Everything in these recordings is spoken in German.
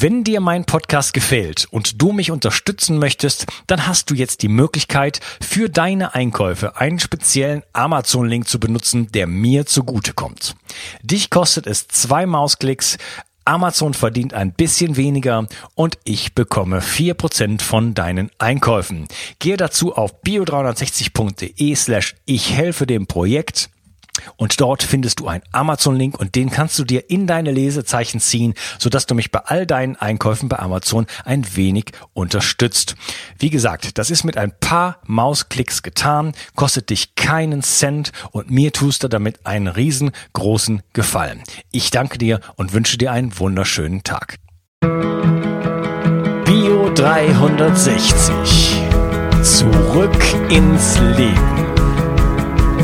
Wenn dir mein Podcast gefällt und du mich unterstützen möchtest, dann hast du jetzt die Möglichkeit, für deine Einkäufe einen speziellen Amazon-Link zu benutzen, der mir zugutekommt. Dich kostet es 2 Mausklicks, Amazon verdient ein bisschen weniger und ich bekomme 4% von deinen Einkäufen. Gehe dazu auf bio360.de/ich helfe dem Projekt. Und dort findest du einen Amazon-Link und den kannst du dir in deine Lesezeichen ziehen, sodass du mich bei all deinen Einkäufen bei Amazon ein wenig unterstützt. Wie gesagt, das ist mit ein paar Mausklicks getan, kostet dich keinen Cent und mir tust du damit einen riesengroßen Gefallen. Ich danke dir und wünsche dir einen wunderschönen Tag. Bio 360. Zurück ins Leben.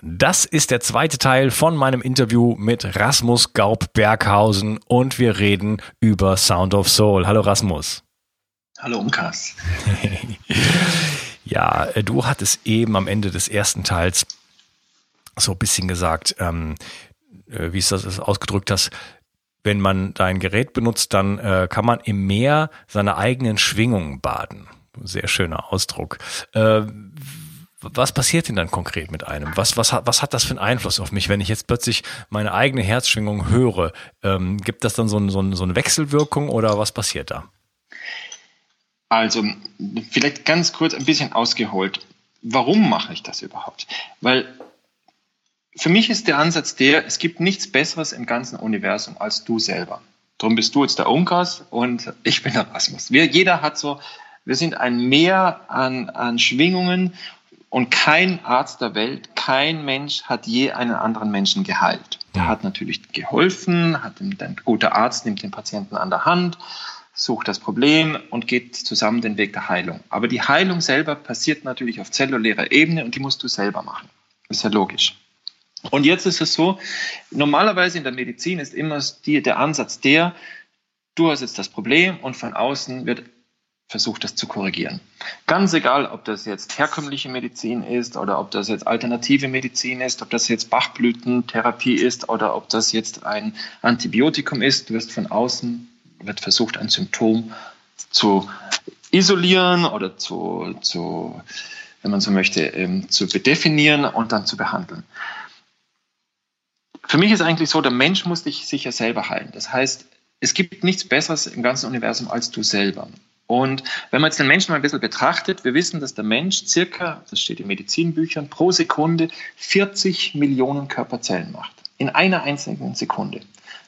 Das ist der zweite Teil von meinem Interview mit Rasmus Gaub-Berghausen und wir reden über Sound of Soul. Hallo Rasmus. Hallo Unkas. Ja, du hattest eben am Ende des ersten Teils so ein bisschen gesagt, wie es das ausgedrückt hast, wenn man dein Gerät benutzt, dann kann man im Meer seine eigenen Schwingungen baden. Sehr schöner Ausdruck. Was passiert denn dann konkret mit einem? Was hat das für einen Einfluss auf mich, wenn ich jetzt plötzlich meine eigene Herzschwingung höre? Gibt das dann so eine Wechselwirkung oder was passiert da? Also vielleicht ganz kurz ein bisschen ausgeholt. Warum mache ich das überhaupt? Weil für mich ist der Ansatz der, es gibt nichts Besseres im ganzen Universum als du selber. Darum bist du jetzt der Unkas und ich bin der Rasmus. Wir sind ein Meer an Schwingungen. Und kein Arzt der Welt, kein Mensch hat je einen anderen Menschen geheilt. Der hat natürlich geholfen, ein guter Arzt nimmt den Patienten an der Hand, sucht das Problem und geht zusammen den Weg der Heilung. Aber die Heilung selber passiert natürlich auf zellulärer Ebene und die musst du selber machen. Ist ja logisch. Und jetzt ist es so, normalerweise in der Medizin ist immer der Ansatz der, du hast jetzt das Problem und von außen wird versucht, das zu korrigieren. Ganz egal, ob das jetzt herkömmliche Medizin ist oder ob das jetzt alternative Medizin ist, ob das jetzt Bachblütentherapie ist oder ob das jetzt ein Antibiotikum ist, wird versucht, ein Symptom zu isolieren oder zu wenn man so möchte, zu definieren und dann zu behandeln. Für mich ist eigentlich so, der Mensch muss sich ja selber heilen. Das heißt, es gibt nichts Besseres im ganzen Universum als du selber. Und wenn man jetzt den Menschen mal ein bisschen betrachtet, wir wissen, dass der Mensch circa, das steht in Medizinbüchern, pro Sekunde 40 Millionen Körperzellen macht. In einer einzigen Sekunde.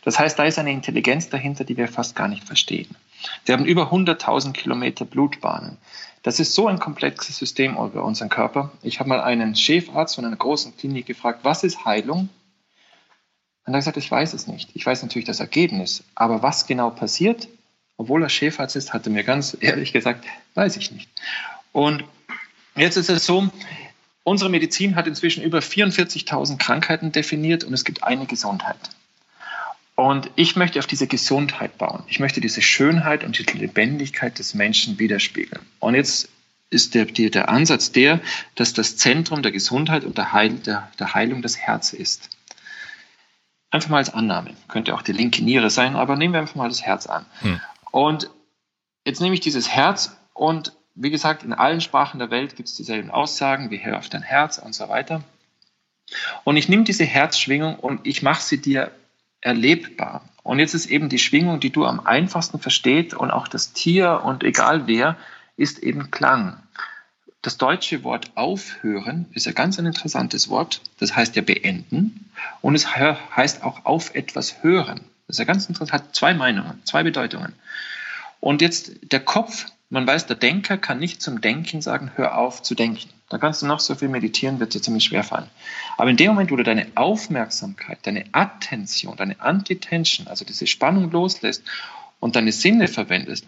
Das heißt, da ist eine Intelligenz dahinter, die wir fast gar nicht verstehen. Wir haben über 100.000 Kilometer Blutbahnen. Das ist so ein komplexes System über unseren Körper. Ich habe mal einen Chefarzt von einer großen Klinik gefragt, was ist Heilung? Und er hat gesagt, ich weiß es nicht. Ich weiß natürlich das Ergebnis. Aber was genau passiert? Obwohl er Chefarzt ist, hat er mir ganz ehrlich gesagt, weiß ich nicht. Und jetzt ist es so, unsere Medizin hat inzwischen über 44.000 Krankheiten definiert und es gibt eine Gesundheit. Und ich möchte auf diese Gesundheit bauen. Ich möchte diese Schönheit und die Lebendigkeit des Menschen widerspiegeln. Und jetzt ist der Ansatz der, dass das Zentrum der Gesundheit und der Heilung das Herz ist. Einfach mal als Annahme. Könnte auch die linke Niere sein, aber nehmen wir einfach mal das Herz an. Und jetzt nehme ich dieses Herz und wie gesagt, in allen Sprachen der Welt gibt es dieselben Aussagen, wie hör auf dein Herz und so weiter. Und ich nehme diese Herzschwingung und ich mache sie dir erlebbar. Und jetzt ist eben die Schwingung, die du am einfachsten verstehst und auch das Tier und egal wer, ist eben Klang. Das deutsche Wort aufhören ist ja ganz ein interessantes Wort. Das heißt ja beenden und es heißt auch auf etwas hören. Das ist ja ganz interessant, hat 2 Meinungen, 2 Bedeutungen. Und jetzt der Kopf, man weiß, der Denker kann nicht zum Denken sagen, hör auf zu denken. Da kannst du noch so viel meditieren, wird dir ziemlich schwer fallen. Aber in dem Moment, wo du deine Aufmerksamkeit, deine Attention, deine Antitension, also diese Spannung loslässt und deine Sinne verwendest,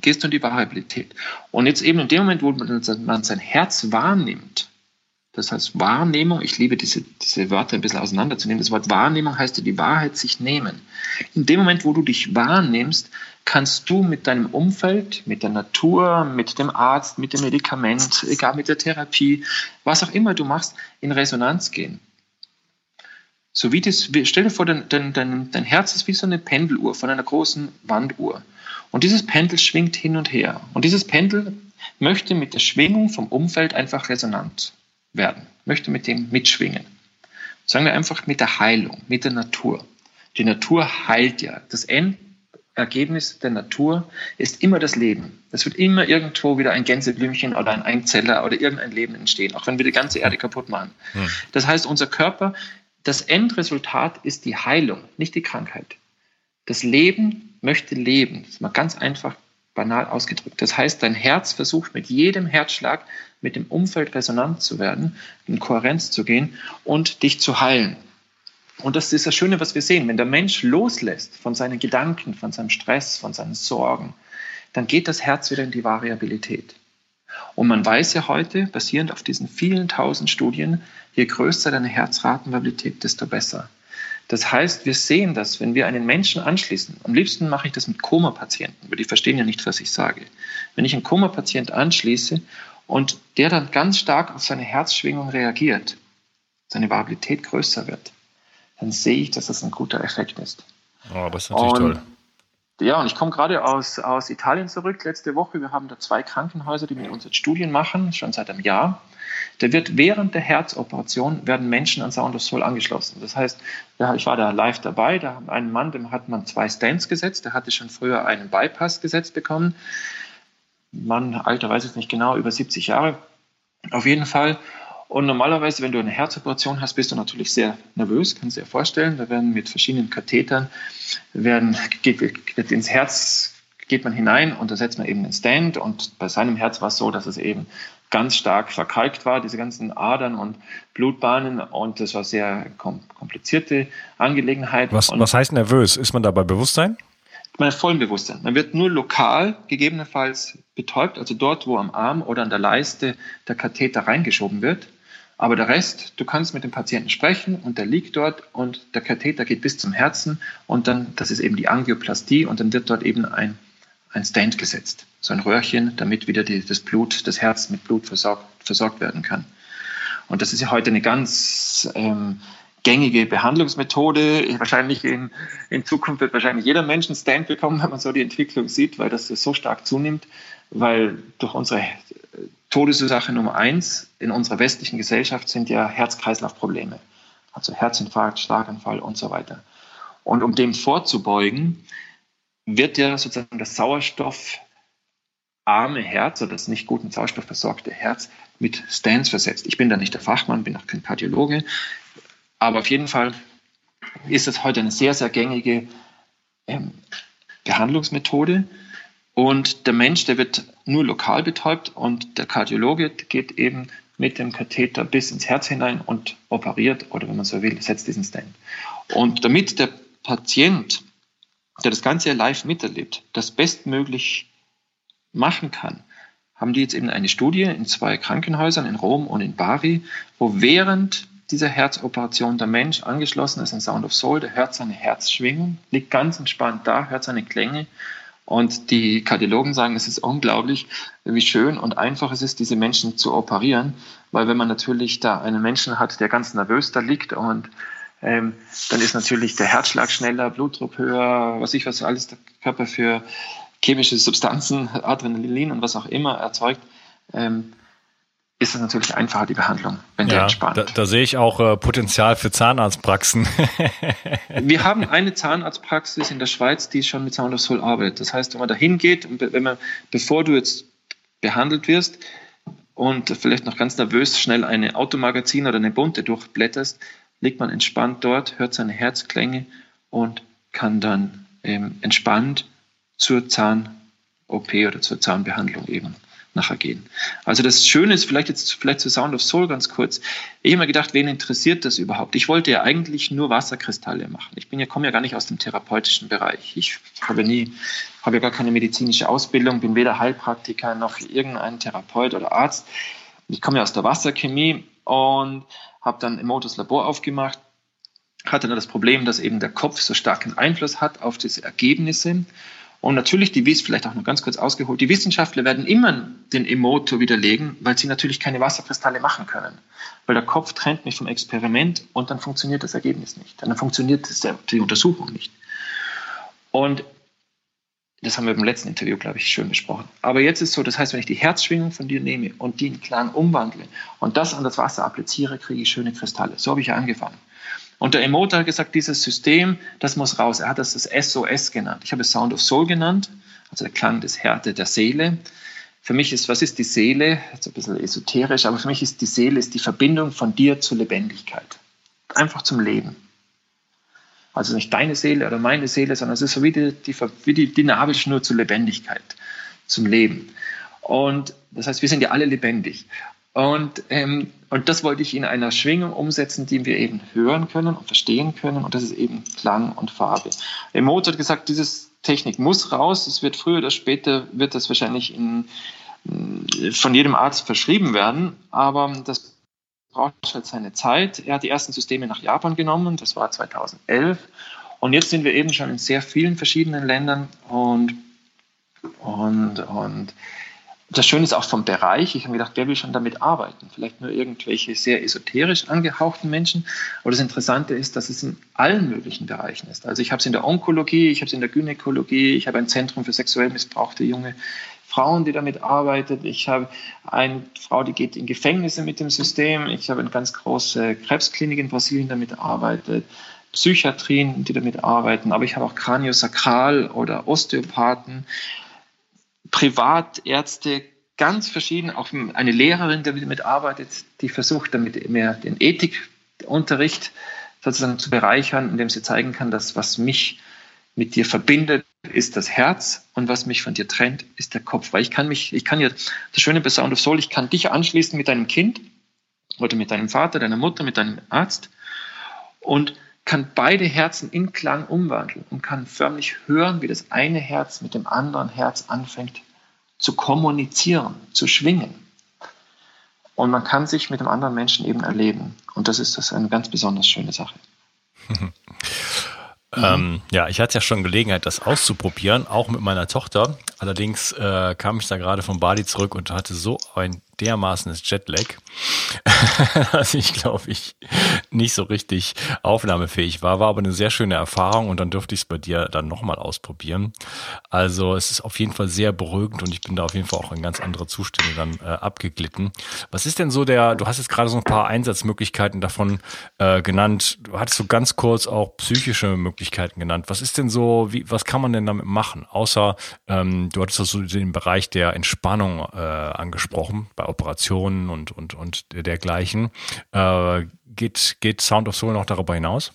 gehst du in die Variabilität. Und jetzt eben in dem Moment, wo man sein Herz wahrnimmt, das heißt Wahrnehmung, ich liebe diese Wörter ein bisschen auseinanderzunehmen, das Wort Wahrnehmung heißt ja die Wahrheit sich nehmen. In dem Moment, wo du dich wahrnimmst, kannst du mit deinem Umfeld, mit der Natur, mit dem Arzt, mit dem Medikament, egal mit der Therapie, was auch immer du machst, in Resonanz gehen. So wie das, stell dir vor, dein Herz ist wie so eine Pendeluhr von einer großen Wanduhr. Und dieses Pendel schwingt hin und her. Und dieses Pendel möchte mit der Schwingung vom Umfeld einfach resonant werden, möchte mit dem mitschwingen. Sagen wir einfach mit der Heilung, mit der Natur. Die Natur heilt ja. Das Endergebnis der Natur ist immer das Leben. Es wird immer irgendwo wieder ein Gänseblümchen oder ein Einzeller oder irgendein Leben entstehen, auch wenn wir die ganze Erde kaputt machen. Das heißt, unser Körper, das Endresultat ist die Heilung, nicht die Krankheit. Das Leben möchte leben. Das ist mal ganz einfach banal ausgedrückt. Das heißt, dein Herz versucht mit jedem Herzschlag mit dem Umfeld resonant zu werden, in Kohärenz zu gehen und dich zu heilen. Und das ist das Schöne, was wir sehen. Wenn der Mensch loslässt von seinen Gedanken, von seinem Stress, von seinen Sorgen, dann geht das Herz wieder in die Variabilität. Und man weiß ja heute, basierend auf diesen vielen tausend Studien, je größer deine Herzratenvariabilität, desto besser. Das heißt, wir sehen das, wenn wir einen Menschen anschließen, am liebsten mache ich das mit Koma-Patienten, weil die verstehen ja nicht, was ich sage. Wenn ich einen Koma-Patient anschließe und der dann ganz stark auf seine Herzschwingung reagiert, seine Variabilität größer wird, dann sehe ich, dass das ein guter Effekt ist. Oh, das ist natürlich toll. Ja, und ich komme gerade aus Italien zurück letzte Woche. Wir haben da 2 Krankenhäuser, die mit uns jetzt Studien machen, schon seit einem Jahr. Da wird während der Herzoperation werden Menschen an Sound of Soul angeschlossen. Das heißt, ich war da live dabei, da hat ein Mann, dem hat man 2 Stents gesetzt, der hatte schon früher einen Bypass gesetzt bekommen. Mann, Alter, weiß ich nicht genau, über 70 Jahre auf jeden Fall. Und normalerweise, wenn du eine Herzoperation hast, bist du natürlich sehr nervös, kannst du dir vorstellen. Da werden mit verschiedenen Kathetern, ins Herz geht man hinein und da setzt man eben einen Stent. Und bei seinem Herz war es so, dass es eben ganz stark verkalkt war, diese ganzen Adern und Blutbahnen. Und das war sehr komplizierte Angelegenheit. Was heißt nervös? Ist man da bei Bewusstsein? Bei vollem Bewusstsein. Man wird nur lokal gegebenenfalls betäubt, also dort, wo am Arm oder an der Leiste der Katheter reingeschoben wird. Aber der Rest, du kannst mit dem Patienten sprechen und der liegt dort und der Katheter geht bis zum Herzen und dann, das ist eben die Angioplastie und dann wird dort eben ein Stent gesetzt, so ein Röhrchen, damit wieder das Herz mit Blut versorgt werden kann. Und das ist ja heute eine ganz gängige Behandlungsmethode. Wahrscheinlich in Zukunft wird wahrscheinlich jeder Mensch einen Stent bekommen, wenn man so die Entwicklung sieht, weil das so stark zunimmt, weil durch unsere Todesursache Nummer 1 in unserer westlichen Gesellschaft sind ja Herz-Kreislauf-Probleme, also Herzinfarkt, Schlaganfall und so weiter. Und um dem vorzubeugen, wird ja sozusagen das sauerstoffarme Herz oder das nicht guten Sauerstoff versorgte Herz mit Stents versetzt. Ich bin da nicht der Fachmann, bin auch kein Kardiologe, aber auf jeden Fall ist es heute eine sehr, sehr gängige Behandlungsmethode. Und der Mensch, der wird nur lokal betäubt und der Kardiologe geht eben mit dem Katheter bis ins Herz hinein und operiert oder, wenn man so will, setzt diesen Stent. Und damit der Patient, der das Ganze live miterlebt, das bestmöglich machen kann, haben die jetzt eben eine Studie in 2 Krankenhäusern in Rom und in Bari, wo während dieser Herzoperation der Mensch angeschlossen ist an Sound of Soul, der hört seine Herzschwingung, liegt ganz entspannt da, hört seine Klänge. Und die Kardiologen sagen, es ist unglaublich, wie schön und einfach es ist, diese Menschen zu operieren. Weil wenn man natürlich da einen Menschen hat, der ganz nervös da liegt und dann ist natürlich der Herzschlag schneller, Blutdruck höher, was alles der Körper für chemische Substanzen, Adrenalin und was auch immer erzeugt, ist es natürlich einfacher, die Behandlung, wenn der entspannt. Da sehe ich auch Potenzial für Zahnarztpraxen. Wir haben eine Zahnarztpraxis in der Schweiz, die schon mit Sound of Soul arbeitet. Das heißt, wenn man da hingeht, bevor du jetzt behandelt wirst und vielleicht noch ganz nervös schnell eine Automagazin oder eine Bunte durchblätterst, liegt man entspannt dort, hört seine Herzklänge und kann dann entspannt zur Zahn-OP oder zur Zahnbehandlung eben nachher gehen. Also das Schöne ist, vielleicht zu Sound of Soul ganz kurz, ich habe mir gedacht, wen interessiert das überhaupt? Ich wollte ja eigentlich nur Wasserkristalle machen. Ich komme ja gar nicht aus dem therapeutischen Bereich. Ich habe ja gar keine medizinische Ausbildung, bin weder Heilpraktiker noch irgendein Therapeut oder Arzt. Ich komme ja aus der Wasserchemie und habe dann Emotos Labor aufgemacht, hatte dann das Problem, dass eben der Kopf so starken Einfluss hat auf diese Ergebnisse. Und natürlich, vielleicht auch nur ganz kurz ausgeholt, die Wissenschaftler werden immer den Emoto widerlegen, weil sie natürlich keine Wasserkristalle machen können. Weil der Kopf trennt mich vom Experiment und dann funktioniert das Ergebnis nicht. Dann funktioniert die Untersuchung nicht. Und das haben wir im letzten Interview, glaube ich, schön besprochen. Aber jetzt ist so, das heißt, wenn ich die Herzschwingung von dir nehme und die in Klang umwandle und das an das Wasser appliziere, kriege ich schöne Kristalle. So habe ich ja angefangen. Und der Emoto hat gesagt, dieses System, das muss raus. Er hat das SOS genannt. Ich habe es Sound of Soul genannt, also der Klang des Herzens, der Seele. Für mich ist, was ist die Seele? Jetzt ein bisschen esoterisch, aber für mich ist die Seele ist die Verbindung von dir zur Lebendigkeit. Einfach zum Leben. Also nicht deine Seele oder meine Seele, sondern es ist so wie die Nabelschnur zur Lebendigkeit, zum Leben. Und das heißt, wir sind ja alle lebendig. Und das wollte ich in einer Schwingung umsetzen, die wir eben hören können und verstehen können. Und das ist eben Klang und Farbe. Emoto hat gesagt, diese Technik muss raus. Es wird früher oder später, wird das wahrscheinlich von jedem Arzt verschrieben werden. Aber das braucht halt seine Zeit. Er hat die ersten Systeme nach Japan genommen. Das war 2011. Und jetzt sind wir eben schon in sehr vielen verschiedenen Ländern. Das Schöne ist auch vom Bereich, ich habe gedacht, wer will schon damit arbeiten? Vielleicht nur irgendwelche sehr esoterisch angehauchten Menschen. Aber das Interessante ist, dass es in allen möglichen Bereichen ist. Also ich habe es in der Onkologie, ich habe es in der Gynäkologie, ich habe ein Zentrum für sexuell missbrauchte junge Frauen, die damit arbeitet. Ich habe eine Frau, die geht in Gefängnisse mit dem System. Ich habe eine ganz große Krebsklinik in Brasilien, die damit arbeitet. Psychiatrien, die damit arbeiten. Aber ich habe auch Kraniosakral oder Osteopathen. Privatärzte, ganz verschieden, auch eine Lehrerin, die damit arbeitet, die versucht, damit mehr den Ethikunterricht sozusagen zu bereichern, indem sie zeigen kann, dass was mich mit dir verbindet, ist das Herz und was mich von dir trennt, ist der Kopf. Weil das Schöne bei Sound of Soul, ich kann dich anschließen mit deinem Kind oder mit deinem Vater, deiner Mutter, mit deinem Arzt und kann beide Herzen in Klang umwandeln und kann förmlich hören, wie das eine Herz mit dem anderen Herz anfängt zu kommunizieren, zu schwingen. Und man kann sich mit dem anderen Menschen eben erleben. Und das ist eine ganz besonders schöne Sache. Ja, ich hatte ja schon Gelegenheit, das auszuprobieren, auch mit meiner Tochter. Allerdings kam ich da gerade von Bali zurück und hatte so ein dermaßenes Jetlag, dass ich, glaube ich, nicht so richtig aufnahmefähig war. War aber eine sehr schöne Erfahrung und dann durfte ich es bei dir dann nochmal ausprobieren. Also es ist auf jeden Fall sehr beruhigend und ich bin da auf jeden Fall auch in ganz andere Zustände dann abgeglitten. Was ist denn so du hast jetzt gerade so ein paar Einsatzmöglichkeiten davon genannt. Du hattest so ganz kurz auch psychische Möglichkeiten genannt. Was ist denn so, was kann man denn damit machen? Außer, du hattest so den Bereich der Entspannung angesprochen, bei Operationen und dergleichen. Geht Sound of Soul noch darüber hinaus?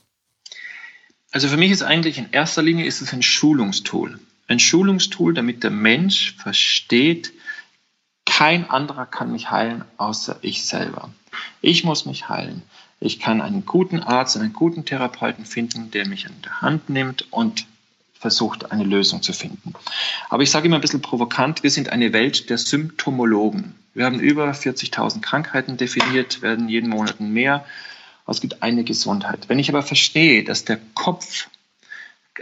Also für mich ist eigentlich in erster Linie ist es ein Schulungstool. Ein Schulungstool, damit der Mensch versteht, kein anderer kann mich heilen, außer ich selber. Ich muss mich heilen. Ich kann einen guten Arzt, einen guten Therapeuten finden, der mich an der Hand nimmt und versucht, eine Lösung zu finden. Aber ich sage immer ein bisschen provokant, wir sind eine Welt der Symptomologen. Wir haben über 40.000 Krankheiten definiert, werden jeden Monat mehr. Es gibt eine Gesundheit. Wenn ich aber verstehe, dass der Kopf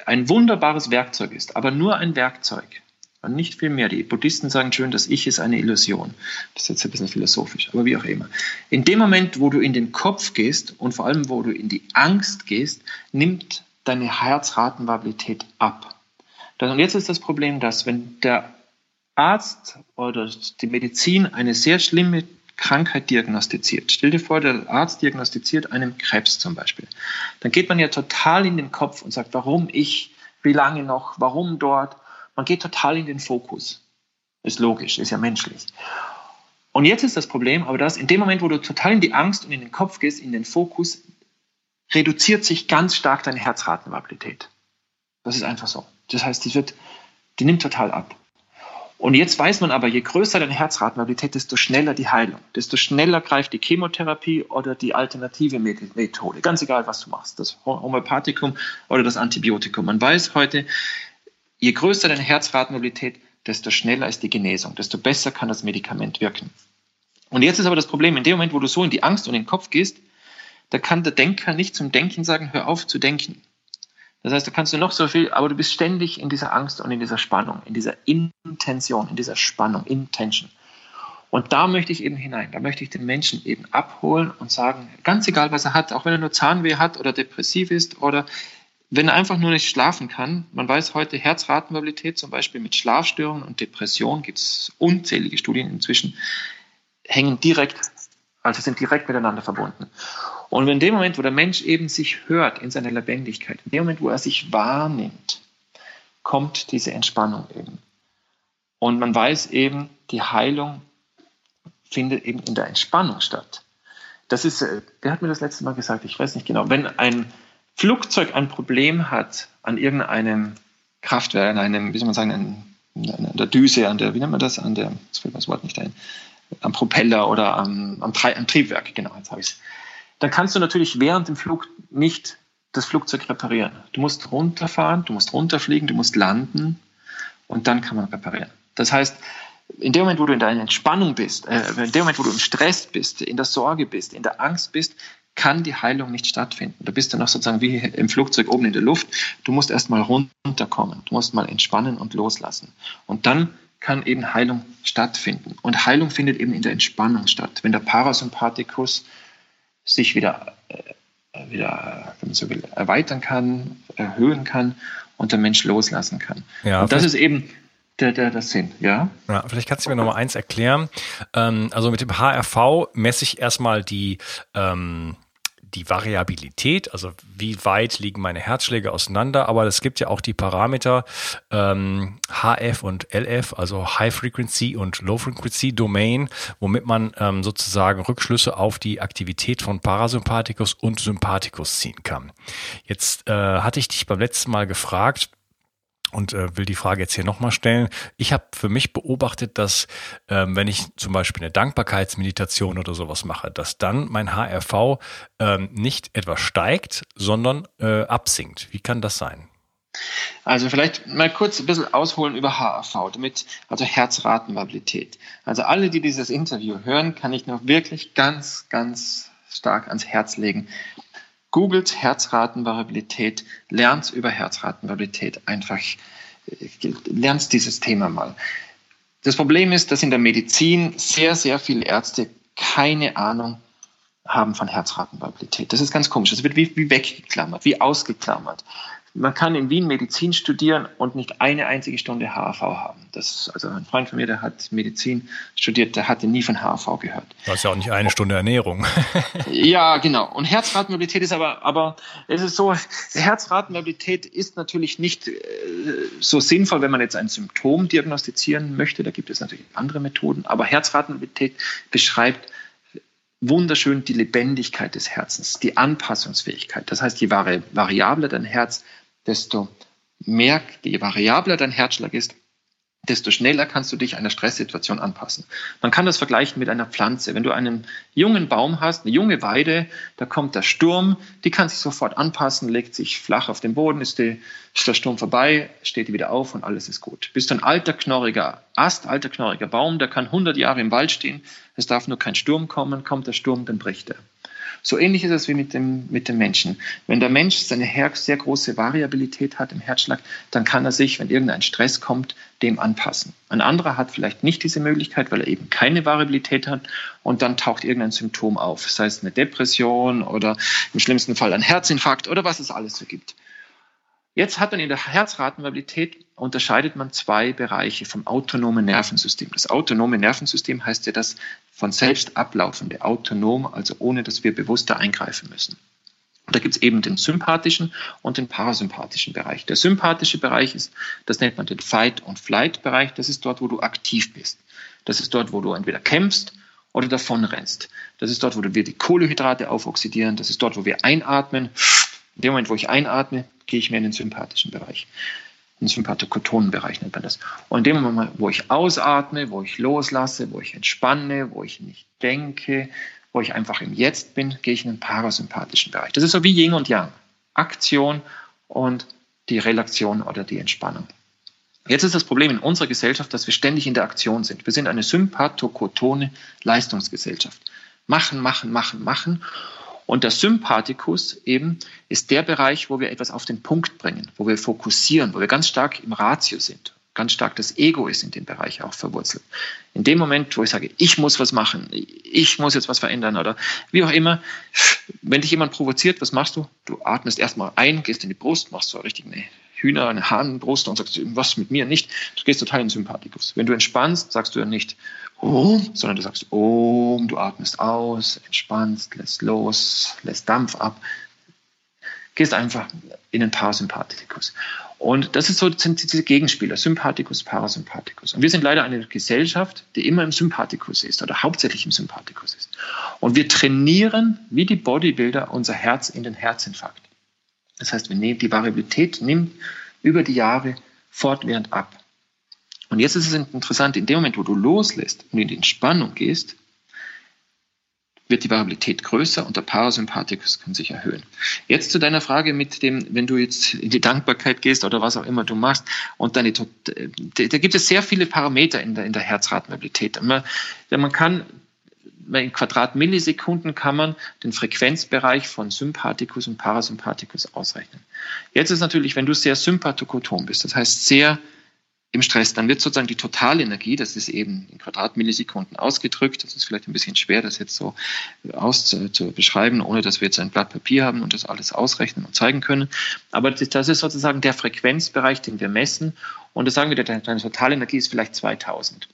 ein wunderbares Werkzeug ist, aber nur ein Werkzeug und nicht viel mehr. Die Buddhisten sagen schön, das Ich ist eine Illusion. Das ist jetzt ein bisschen philosophisch, aber wie auch immer. In dem Moment, wo du in den Kopf gehst und vor allem, wo du in die Angst gehst, nimmt deine Herzratenvariabilität ab. Und jetzt ist das Problem, dass wenn der Arzt oder die Medizin eine sehr schlimme Krankheit diagnostiziert, stell dir vor, der Arzt diagnostiziert einen Krebs zum Beispiel, dann geht man ja total in den Kopf und sagt, warum ich, wie lange noch, warum dort. Man geht total in den Fokus. Ist logisch, ist ja menschlich. Und jetzt ist das Problem, aber dass in dem Moment, wo du total in die Angst und in den Kopf gehst, in den Fokus, reduziert sich ganz stark deine Herzratenvariabilität. Das ist einfach so. Das heißt, die nimmt total ab. Und jetzt weiß man aber, je größer deine Herzratenvariabilität, desto schneller die Heilung, desto schneller greift die Chemotherapie oder die alternative Methode, ganz egal, was du machst, das Homöopathikum oder das Antibiotikum. Man weiß heute, je größer deine Herzratenvariabilität, desto schneller ist die Genesung, desto besser kann das Medikament wirken. Und jetzt ist aber das Problem, in dem Moment, wo du so in die Angst und in den Kopf gehst, da kann der Denker nicht zum Denken sagen, hör auf zu denken. Das heißt, da kannst du noch so viel, aber du bist ständig in dieser Angst und in dieser Spannung, in dieser Intention, in dieser Spannung, Intention. Und da möchte ich eben hinein, da möchte ich den Menschen eben abholen und sagen, ganz egal, was er hat, auch wenn er nur Zahnweh hat oder depressiv ist oder wenn er einfach nur nicht schlafen kann. Man weiß heute, Herzratenvariabilität zum Beispiel mit Schlafstörungen und Depressionen, gibt es unzählige Studien inzwischen, hängen direkt, also sind direkt miteinander verbunden. Und in dem Moment, wo der Mensch eben sich hört in seiner Lebendigkeit, in dem Moment, wo er sich wahrnimmt, kommt diese Entspannung eben. Und man weiß eben, die Heilung findet eben in der Entspannung statt. Das ist, wer hat mir das letzte Mal gesagt? Ich weiß nicht genau. Wenn ein Flugzeug ein Problem hat an irgendeinem Kraftwerk, an einem, wie soll man sagen, an der Düse, an der, wie nennt man das, an der, jetzt fällt mir das Wort nicht ein, am Propeller oder am Triebwerk, genau, jetzt habe ich es. Dann kannst du natürlich während dem Flug nicht das Flugzeug reparieren. Du musst runterfahren, du musst runterfliegen, du musst landen und dann kann man reparieren. Das heißt, in dem Moment, wo du in deiner Entspannung bist, in dem Moment, wo du im Stress bist, in der Sorge bist, in der Angst bist, kann die Heilung nicht stattfinden. Da bist du noch sozusagen wie im Flugzeug oben in der Luft. Du musst erst mal runterkommen, du musst mal entspannen und loslassen. Und dann kann eben Heilung stattfinden. Und Heilung findet eben in der Entspannung statt. Wenn der Parasympathikus sich wieder, wenn man so will, erweitern kann, erhöhen kann und der Mensch loslassen kann. Ja, und das ist eben der Sinn, ja? Ja, vielleicht kannst du mir nochmal eins erklären. Also mit dem HRV messe ich erstmal die Variabilität, also wie weit liegen meine Herzschläge auseinander, aber es gibt ja auch die Parameter HF und LF, also High Frequency und Low Frequency Domain, womit man sozusagen Rückschlüsse auf die Aktivität von Parasympathikus und Sympathikus ziehen kann. Jetzt hatte ich dich beim letzten Mal gefragt, und will die Frage jetzt hier nochmal stellen. Ich habe für mich beobachtet, dass wenn ich zum Beispiel eine Dankbarkeitsmeditation oder sowas mache, dass dann mein HRV nicht etwa steigt, sondern absinkt. Wie kann das sein? Also vielleicht mal kurz ein bisschen ausholen über HRV, damit, also Herzratenvariabilität. Also alle, die dieses Interview hören, kann ich nur wirklich ganz, ganz stark ans Herz legen. Googelt Herzratenvariabilität, lernt über Herzratenvariabilität einfach, lernt dieses Thema mal. Das Problem ist, dass in der Medizin sehr, sehr viele Ärzte keine Ahnung haben von Herzratenvariabilität. Das ist ganz komisch. Das wird wie weggeklammert, wie ausgeklammert. Man kann in Wien Medizin studieren und nicht eine einzige Stunde HRV haben. Also ein Freund von mir, der hat Medizin studiert, der hatte nie von HRV gehört. Das ist ja auch nicht eine Stunde Ernährung. Ja, genau. Und Herzratenvariabilität ist aber es ist so, Herzratenvariabilität ist natürlich nicht so sinnvoll, wenn man jetzt ein Symptom diagnostizieren möchte. Da gibt es natürlich andere Methoden. Aber Herzratenvariabilität beschreibt wunderschön die Lebendigkeit des Herzens, die Anpassungsfähigkeit. Das heißt, je variabler dein Herz, je variabler dein Herzschlag ist, desto schneller kannst du dich einer Stresssituation anpassen. Man kann das vergleichen mit einer Pflanze. Wenn du einen jungen Baum hast, eine junge Weide, da kommt der Sturm, die kann sich sofort anpassen, legt sich flach auf den Boden, ist der Sturm vorbei, steht die wieder auf und alles ist gut. Bist du ein alter, knorriger Ast, alter, knorriger Baum, der kann 100 Jahre im Wald stehen, es darf nur kein Sturm kommen, kommt der Sturm, dann bricht er. So ähnlich ist es wie mit dem Menschen. Wenn der Mensch seine sehr große Variabilität hat im Herzschlag, dann kann er sich, wenn irgendein Stress kommt, dem anpassen. Ein anderer hat vielleicht nicht diese Möglichkeit, weil er eben keine Variabilität hat und dann taucht irgendein Symptom auf. Das heißt eine Depression oder im schlimmsten Fall ein Herzinfarkt oder was es alles so gibt. Jetzt hat man in der Herzratenvariabilität, unterscheidet man zwei Bereiche vom autonomen Nervensystem. Das autonome Nervensystem heißt ja das von selbst ablaufende, autonom, also ohne, dass wir bewusst da eingreifen müssen. Und da gibt es eben den sympathischen und den parasympathischen Bereich. Der sympathische Bereich ist, das nennt man den Fight- und Flight-Bereich, das ist dort, wo du aktiv bist. Das ist dort, wo du entweder kämpfst oder davonrennst. Das ist dort, wo wir die Kohlenhydrate aufoxidieren, das ist dort, wo wir einatmen. In dem Moment, wo ich einatme, gehe ich mehr in den sympathischen Bereich. den Sympathokotonenbereich nennt man das. Und in dem Moment, wo ich ausatme, wo ich loslasse, wo ich entspanne, wo ich nicht denke, wo ich einfach im Jetzt bin, gehe ich in den parasympathischen Bereich. Das ist so wie Yin und Yang. Aktion und die Relaktion oder die Entspannung. Jetzt ist das Problem in unserer Gesellschaft, dass wir ständig in der Aktion sind. Wir sind eine sympathokotone Leistungsgesellschaft. Machen, machen, machen, machen. Und der Sympathikus eben ist der Bereich, wo wir etwas auf den Punkt bringen, wo wir fokussieren, wo wir ganz stark im Ratio sind. Ganz stark das Ego ist in dem Bereich auch verwurzelt. In dem Moment, wo ich sage, ich muss was machen, ich muss jetzt was verändern oder wie auch immer, wenn dich jemand provoziert, was machst du? Du atmest erstmal ein, gehst in die Brust, machst so richtig eine Hühner, eine Hahnenbrust und sagst, was mit mir nicht? Du gehst total in den Sympathikus. Wenn du entspannst, sagst du ja nicht Om, sondern du sagst Om, du atmest aus, entspannst, lässt los, lässt Dampf ab. Gehst einfach in den Parasympathikus. Und das ist so, sind diese Gegenspieler, Sympathikus, Parasympathikus. Und wir sind leider eine Gesellschaft, die immer im Sympathikus ist oder hauptsächlich im Sympathikus ist. Und wir trainieren, wie die Bodybuilder, unser Herz in den Herzinfarkt. Das heißt, wir nehmen, die Variabilität nimmt über die Jahre fortwährend ab. Und jetzt ist es interessant, in dem Moment, wo du loslässt und in die Entspannung gehst, wird die Variabilität größer und der Parasympathikus kann sich erhöhen. Jetzt zu deiner Frage mit dem, wenn du jetzt in die Dankbarkeit gehst oder was auch immer du machst und deine, da gibt es sehr viele Parameter in der Herzratenmobilität. Man kann in Quadratmillisekunden kann man den Frequenzbereich von Sympathikus und Parasympathikus ausrechnen. Jetzt ist natürlich, wenn du sehr sympathokoton bist, das heißt sehr im Stress, dann wird sozusagen die totale Energie, das ist eben in Quadratmillisekunden ausgedrückt, das ist vielleicht ein bisschen schwer, das jetzt so zu beschreiben, ohne dass wir jetzt ein Blatt Papier haben und das alles ausrechnen und zeigen können. Aber das ist sozusagen der Frequenzbereich, den wir messen. Und das sagen wir, deine totale Energie ist vielleicht 2000.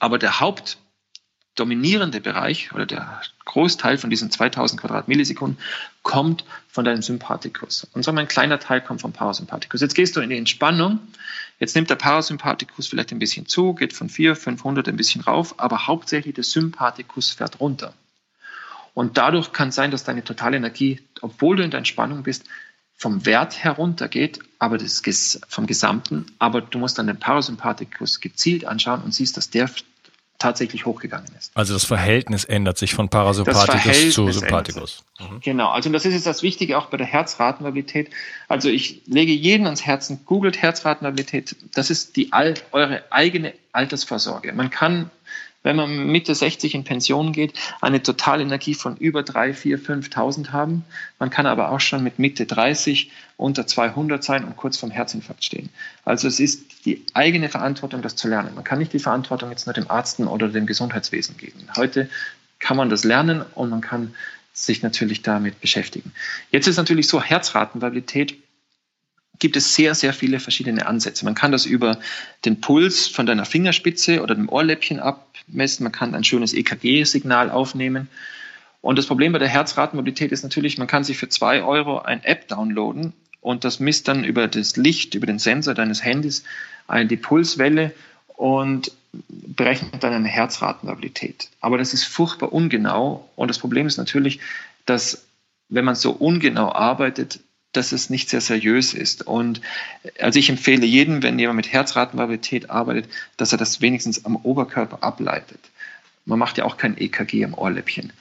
Aber der hauptdominierende Bereich oder der Großteil von diesen 2000 Quadratmillisekunden kommt von deinem Sympathikus. Und so ein kleiner Teil kommt vom Parasympathikus. Jetzt gehst du in die Entspannung. Jetzt nimmt der Parasympathikus vielleicht ein bisschen zu, geht von 400, 500 ein bisschen rauf, aber hauptsächlich der Sympathikus fährt runter. Und dadurch kann es sein, dass deine totale Energie, obwohl du in der Entspannung bist, vom Wert heruntergeht, aber das vom Gesamten. Aber du musst dann den Parasympathikus gezielt anschauen und siehst, dass der tatsächlich hochgegangen ist. Also das Verhältnis ändert sich von Parasympathikus zu Sympathikus. Mhm. Genau, also das ist jetzt das Wichtige auch bei der Herzratenvariabilität. Also ich lege jeden ans Herzen, googelt Herzratenvariabilität. Das ist eure eigene Altersvorsorge. Man kann, wenn man Mitte 60 in Pension geht, eine Totalenergie von über 3.000, 4.000, 5.000 haben. Man kann aber auch schon mit Mitte 30 unter 200 sein und kurz vorm Herzinfarkt stehen. Also es ist die eigene Verantwortung, das zu lernen. Man kann nicht die Verantwortung jetzt nur dem Arzt oder dem Gesundheitswesen geben. Heute kann man das lernen und man kann sich natürlich damit beschäftigen. Jetzt ist natürlich so, Herzratenvariabilität, gibt es sehr, sehr viele verschiedene Ansätze. Man kann das über den Puls von deiner Fingerspitze oder dem Ohrläppchen abmessen. Man kann ein schönes EKG-Signal aufnehmen. Und das Problem bei der Herzratenmobilität ist natürlich, man kann sich für 2 Euro eine App downloaden und das misst dann über das Licht, über den Sensor deines Handys die Pulswelle und berechnet dann eine Herzratenmobilität. Aber das ist furchtbar ungenau und das Problem ist natürlich, dass wenn man so ungenau arbeitet, dass es nicht sehr seriös ist. Und also ich empfehle jedem, wenn jemand mit Herzratenvariabilität arbeitet, dass er das wenigstens am Oberkörper ableitet. Man macht ja auch kein EKG am Ohrläppchen.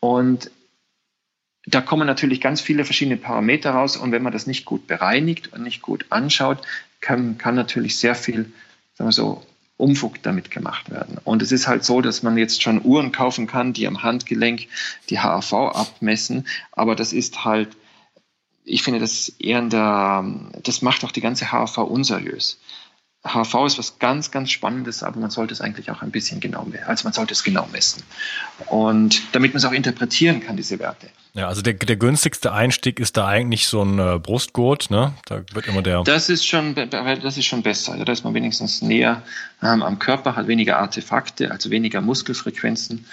Und da kommen natürlich ganz viele verschiedene Parameter raus. Und wenn man das nicht gut bereinigt und nicht gut anschaut, kann natürlich sehr viel, sagen wir so, Umfug damit gemacht werden. Und es ist halt so, dass man jetzt schon Uhren kaufen kann, die am Handgelenk die HRV abmessen. Aber das ist halt, ich finde, das macht auch die ganze HRV unseriös. HRV ist was ganz, ganz Spannendes, aber man sollte es eigentlich auch ein bisschen genau messen. Also man sollte es genau messen. Und damit man es auch interpretieren kann, diese Werte. Ja, also der günstigste Einstieg ist da eigentlich so ein Brustgurt, ne? Da wird immer der. Das ist schon besser. Da ist man wenigstens näher am Körper, hat weniger Artefakte, also weniger Muskelfrequenzen,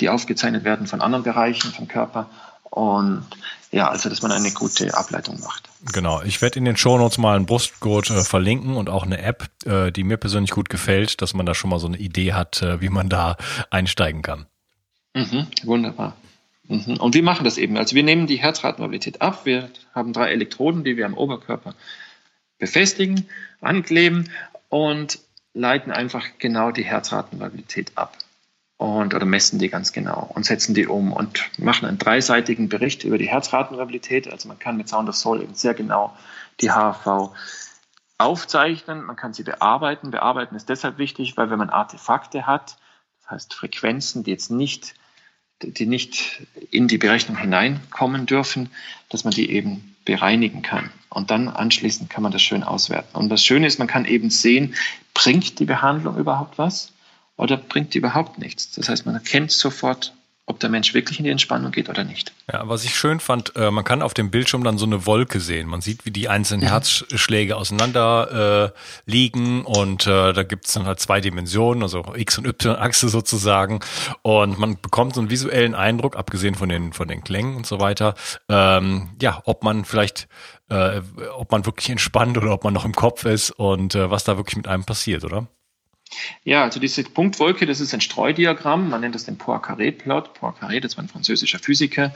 die aufgezeichnet werden von anderen Bereichen vom Körper. Und ja, also dass man eine gute Ableitung macht. Genau, ich werde in den Shownotes mal einen Brustgurt verlinken und auch eine App, die mir persönlich gut gefällt, dass man da schon mal so eine Idee hat, wie man da einsteigen kann. Mhm, wunderbar. Mhm. Und wir machen das eben. Also wir nehmen die Herzratenvariabilität ab. Wir haben 3 Elektroden, die wir am Oberkörper befestigen, ankleben und leiten einfach genau die Herzratenvariabilität ab oder messen die ganz genau und setzen die um und machen einen dreiseitigen Bericht über die Herzratenvariabilität. Also man kann mit Sound of Soul eben sehr genau die HRV aufzeichnen, man kann sie bearbeiten. Bearbeiten ist deshalb wichtig, weil wenn man Artefakte hat, das heißt Frequenzen, die nicht in die Berechnung hineinkommen dürfen, dass man die eben bereinigen kann. Und dann anschließend kann man das schön auswerten. Und das Schöne ist, man kann eben sehen, bringt die Behandlung überhaupt was oder bringt die überhaupt nichts. Das heißt, man erkennt sofort, ob der Mensch wirklich in die Entspannung geht oder nicht. Ja, was ich schön fand, man kann auf dem Bildschirm dann so eine Wolke sehen. Man sieht, wie die einzelnen Herzschläge auseinander liegen und da gibt es dann halt zwei Dimensionen, also X- und Y-Achse sozusagen, und man bekommt so einen visuellen Eindruck, abgesehen von den Klängen und so weiter, ob man vielleicht, ob man wirklich entspannt oder ob man noch im Kopf ist und was da wirklich mit einem passiert, oder? Ja, also diese Punktwolke, das ist ein Streudiagramm, man nennt das den Poincaré-Plot. Poincaré, das war ein französischer Physiker.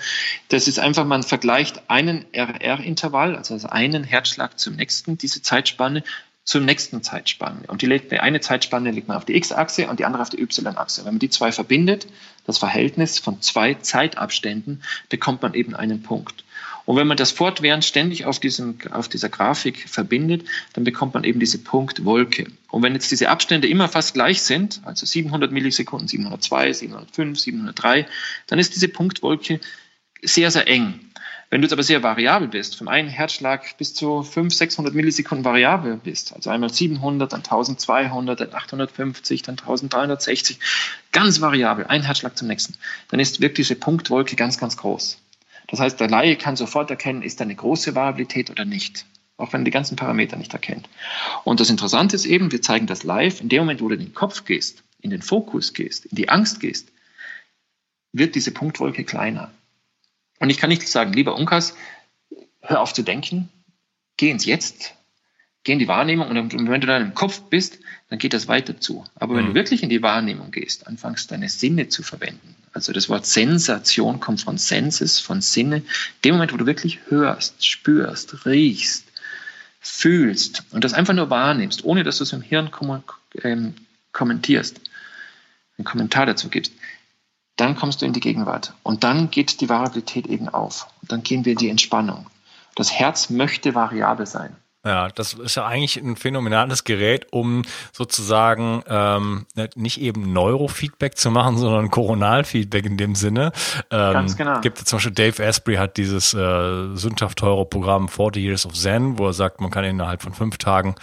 Das ist einfach, man vergleicht einen RR-Intervall, also einen Herzschlag zum nächsten, diese Zeitspanne zum nächsten Zeitspanne. Und die eine Zeitspanne legt man auf die X-Achse und die andere auf die Y-Achse. Wenn man die zwei verbindet, das Verhältnis von zwei Zeitabständen, bekommt man eben einen Punkt. Und wenn man das fortwährend ständig auf dieser Grafik verbindet, dann bekommt man eben diese Punktwolke. Und wenn jetzt diese Abstände immer fast gleich sind, also 700 Millisekunden, 702, 705, 703, dann ist diese Punktwolke sehr, sehr eng. Wenn du jetzt aber sehr variabel bist, von einem Herzschlag bis zu 500, 600 Millisekunden variabel bist, also einmal 700, dann 1200, dann 850, dann 1360, ganz variabel, ein Herzschlag zum nächsten, dann ist wirklich diese Punktwolke ganz, ganz groß. Das heißt, der Laie kann sofort erkennen, ist da eine große Variabilität oder nicht, auch wenn man die ganzen Parameter nicht erkennt. Und das Interessante ist eben, wir zeigen das live, in dem Moment, wo du in den Kopf gehst, in den Fokus gehst, in die Angst gehst, wird diese Punktwolke kleiner. Und ich kann nicht sagen, lieber Unkas, hör auf zu denken, geh ins Jetzt, geh in die Wahrnehmung, und wenn du dann im Kopf bist, dann geht das weiter zu. Aber wenn du wirklich in die Wahrnehmung gehst, anfängst deine Sinne zu verwenden, also das Wort Sensation kommt von Senses, von Sinne. In dem Moment, wo du wirklich hörst, spürst, riechst, fühlst und das einfach nur wahrnimmst, ohne dass du es im Hirn kommentierst, einen Kommentar dazu gibst, dann kommst du in die Gegenwart. Und dann geht die Variabilität eben auf. Und dann gehen wir in die Entspannung. Das Herz möchte variabel sein. Ja, das ist ja eigentlich ein phänomenales Gerät, um sozusagen nicht eben Neurofeedback zu machen, sondern Koronalfeedback in dem Sinne. Ganz genau. Gibt es zum Beispiel, Dave Asprey hat dieses sündhaft teure Programm 40 Years of Zen, wo er sagt, man kann innerhalb von 5 Tagen